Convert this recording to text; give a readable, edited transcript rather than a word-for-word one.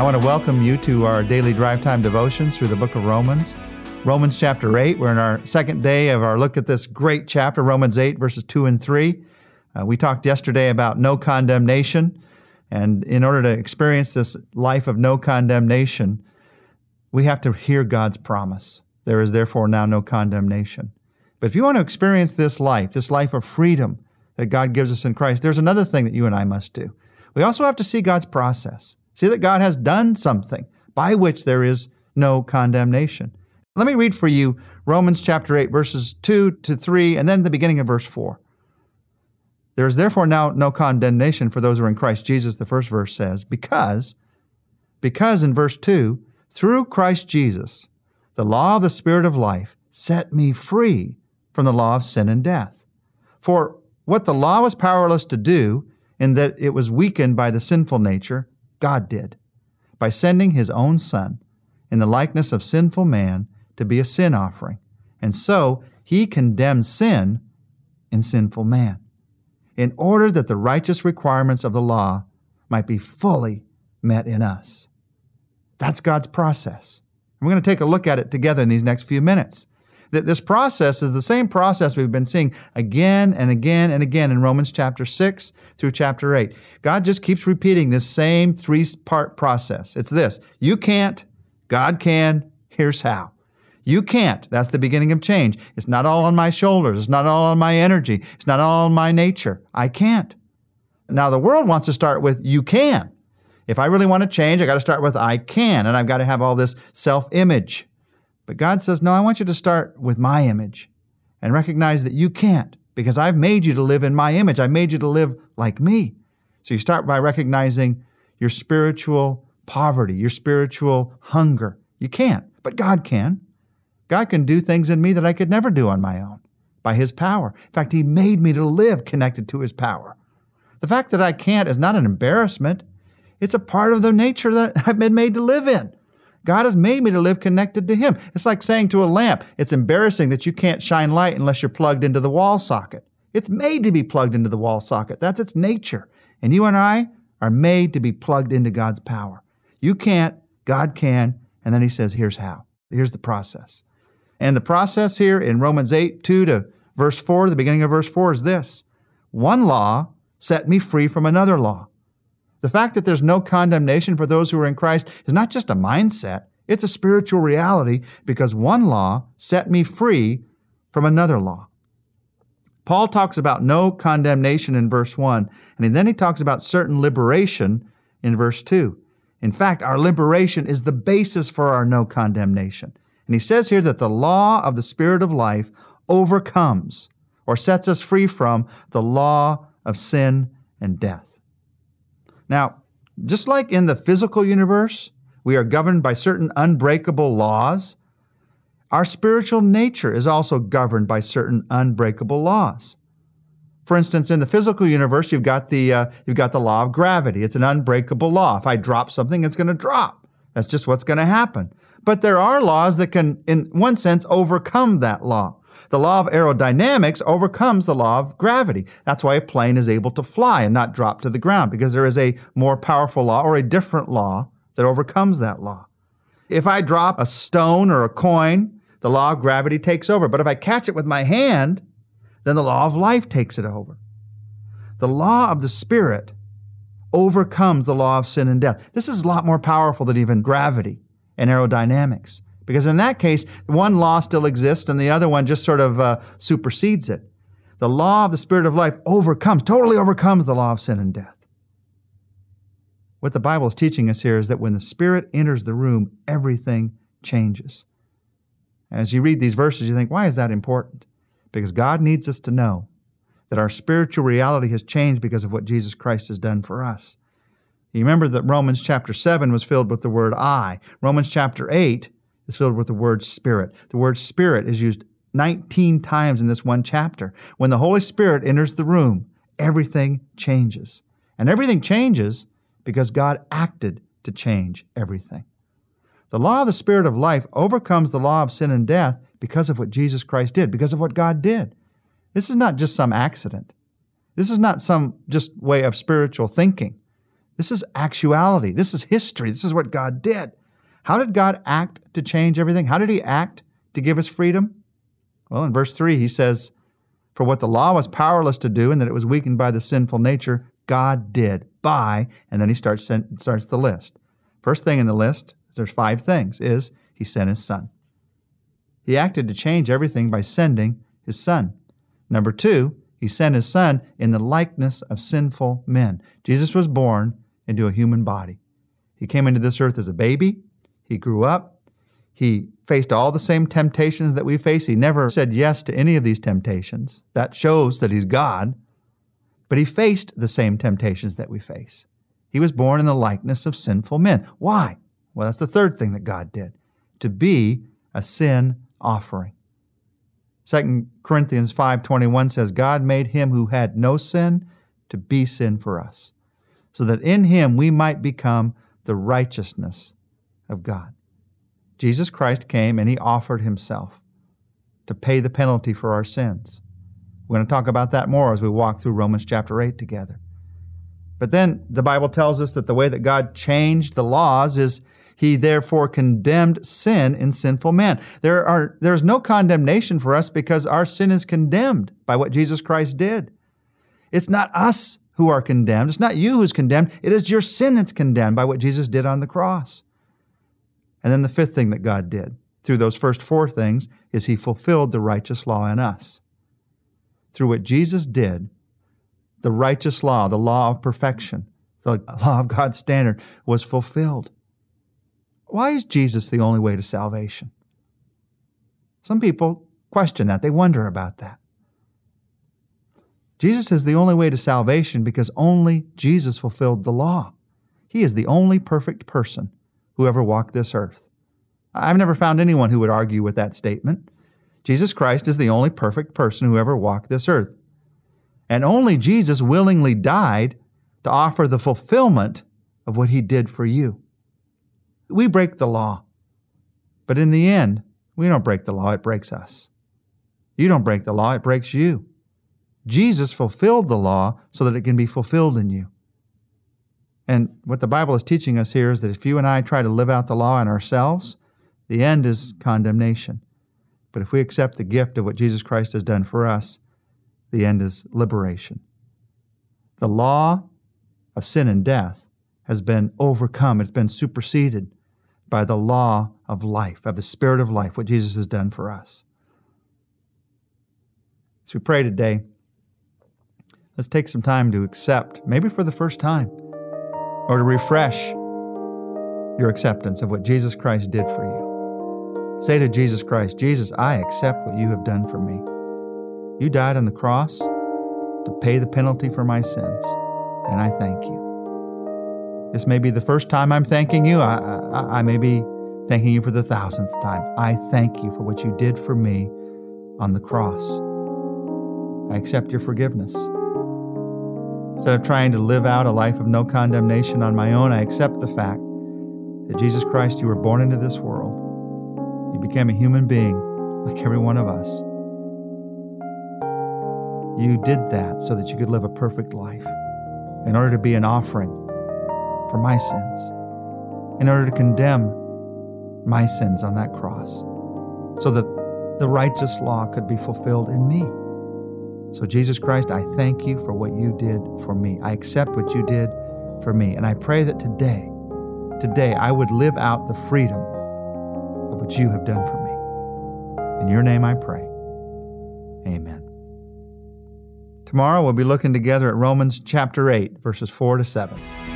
I want to welcome you to our daily drive time devotions through the book of Romans. Romans chapter 8, we're in our second day of our look at this great chapter, Romans 8, verses 2 and 3. We talked yesterday about no condemnation, and in order to experience this life of no condemnation, we have to hear God's promise. There is therefore now no condemnation. But if you want to experience this life of freedom that God gives us in Christ, there's another thing that you and I must do. We also have to see God's process. See that God has done something by which there is no condemnation. Let me read for you Romans chapter 8, verses 2 to 3, and then the beginning of verse 4. There is therefore now no condemnation for those who are in Christ Jesus, the first verse says, because in verse 2, through Christ Jesus, the law of the Spirit of life set me free from the law of sin and death. For what the law was powerless to do, in that it was weakened by the sinful nature, God did, by sending His own Son in the likeness of sinful man to be a sin offering. And so He condemned sin in sinful man, in order that the righteous requirements of the law might be fully met in us. That's God's process. And we're going to take a look at it together in these next few minutes. This process is the same process we've been seeing again and again and again in Romans chapter 6 through chapter 8. God just keeps repeating this same three-part process. It's this: you can't, God can, here's how. You can't. That's the beginning of change. It's not all on my shoulders. It's not all on my energy. It's not all on my nature. I can't. Now the world wants to start with you can. If I really want to change, I got to start with I can, and I've got to have all this self-image. But God says, no, I want you to start with my image and recognize that you can't, because I've made you to live in my image. I've made you to live like me. So you start by recognizing your spiritual poverty, your spiritual hunger. You can't, but God can. God can do things in me that I could never do on my own by His power. In fact, He made me to live connected to His power. The fact that I can't is not an embarrassment. It's a part of the nature that I've been made to live in. God has made me to live connected to Him. It's like saying to a lamp, it's embarrassing that you can't shine light unless you're plugged into the wall socket. It's made to be plugged into the wall socket. That's its nature. And you and I are made to be plugged into God's power. You can't, God can, and then He says, here's how. Here's the process. And the process here in Romans 8, 2 to verse 4, the beginning of verse 4 is this: one law set me free from another law. The fact that there's no condemnation for those who are in Christ is not just a mindset, it's a spiritual reality, because one law set me free from another law. Paul talks about no condemnation in verse 1, and then he talks about certain liberation in verse 2. In fact, our liberation is the basis for our no condemnation. And he says here that the law of the Spirit of life overcomes or sets us free from the law of sin and death. Now, just like in the physical universe, we are governed by certain unbreakable laws. Our spiritual nature is also governed by certain unbreakable laws. For instance, in the physical universe, you've got the law of gravity. It's an unbreakable law. If I drop something, it's going to drop. That's just what's going to happen. But there are laws that can, in one sense, overcome that law. The law of aerodynamics overcomes the law of gravity. That's why a plane is able to fly and not drop to the ground, because there is a more powerful law or a different law that overcomes that law. If I drop a stone or a coin, the law of gravity takes over. But if I catch it with my hand, then the law of life takes it over. The law of the Spirit overcomes the law of sin and death. This is a lot more powerful than even gravity and aerodynamics, because in that case, one law still exists and the other one just sort of supersedes it. The law of the Spirit of life overcomes, totally overcomes the law of sin and death. What the Bible is teaching us here is that when the Spirit enters the room, everything changes. As you read these verses, you think, why is that important? Because God needs us to know that our spiritual reality has changed because of what Jesus Christ has done for us. You remember that Romans chapter 7 was filled with the word I. Romans chapter 8 is filled with the word Spirit. The word Spirit is used 19 times in this one chapter. When the Holy Spirit enters the room, everything changes. And everything changes because God acted to change everything. The law of the Spirit of life overcomes the law of sin and death because of what Jesus Christ did, because of what God did. This is not just some accident. This is not some just way of spiritual thinking. This is actuality. This is history. This is what God did. How did God act to change everything? How did he act to give us freedom? Well, in verse 3, he says, for what the law was powerless to do and that it was weakened by the sinful nature, God did by, and then he starts the list. First thing in the list, there's 5 things, is he sent his son. He acted to change everything by sending his son. Number 2, he sent his son in the likeness of sinful men. Jesus was born into a human body. He came into this earth as a baby. He grew up. He faced all the same temptations that we face. He never said yes to any of these temptations. That shows that he's God. But he faced the same temptations that we face. He was born in the likeness of sinful men. Why? Well, that's the third thing that God did, to be a sin offering. 2 Corinthians 5:21 says, God made him who had no sin to be sin for us, so that in him we might become the righteousness of God. Jesus Christ came and he offered himself to pay the penalty for our sins. We're going to talk about that more as we walk through Romans chapter 8 together. But then the Bible tells us that the way that God changed the laws is he therefore condemned sin in sinful man. There's no condemnation for us because our sin is condemned by what Jesus Christ did. It's not us who are condemned. It's not you who's condemned. It is your sin that's condemned by what Jesus did on the cross. And then the 5th thing that God did through those first 4 things is he fulfilled the righteous law in us. Through what Jesus did, the righteous law, the law of perfection, the law of God's standard was fulfilled. Why is Jesus the only way to salvation? Some people question that. They wonder about that. Jesus is the only way to salvation because only Jesus fulfilled the law. He is the only perfect person who ever walked this earth. I've never found anyone who would argue with that statement. Jesus Christ is the only perfect person who ever walked this earth. And only Jesus willingly died to offer the fulfillment of what he did for you. We break the law, but in the end, we don't break the law, it breaks us. You don't break the law, it breaks you. Jesus fulfilled the law so that it can be fulfilled in you. And what the Bible is teaching us here is that if you and I try to live out the law in ourselves, the end is condemnation. But if we accept the gift of what Jesus Christ has done for us, the end is liberation. The law of sin and death has been overcome. It's been superseded by the law of life, of the Spirit of life, what Jesus has done for us. As we pray today, let's take some time to accept, maybe for the first time, or to refresh your acceptance of what Jesus Christ did for you. Say to Jesus Christ, Jesus, I accept what you have done for me. You died on the cross to pay the penalty for my sins, and I thank you. This may be the first time I'm thanking you. I may be thanking you for the 1000th time. I thank you for what you did for me on the cross. I accept your forgiveness. Instead of trying to live out a life of no condemnation on my own, I accept the fact that Jesus Christ, you were born into this world. You became a human being like every one of us. You did that so that you could live a perfect life in order to be an offering for my sins, in order to condemn my sins on that cross so that the righteous law could be fulfilled in me. So Jesus Christ, I thank you for what you did for me. I accept what you did for me. And I pray that today I would live out the freedom of what you have done for me. In your name I pray. Amen. Tomorrow we'll be looking together at Romans chapter 8, verses 4 to 7.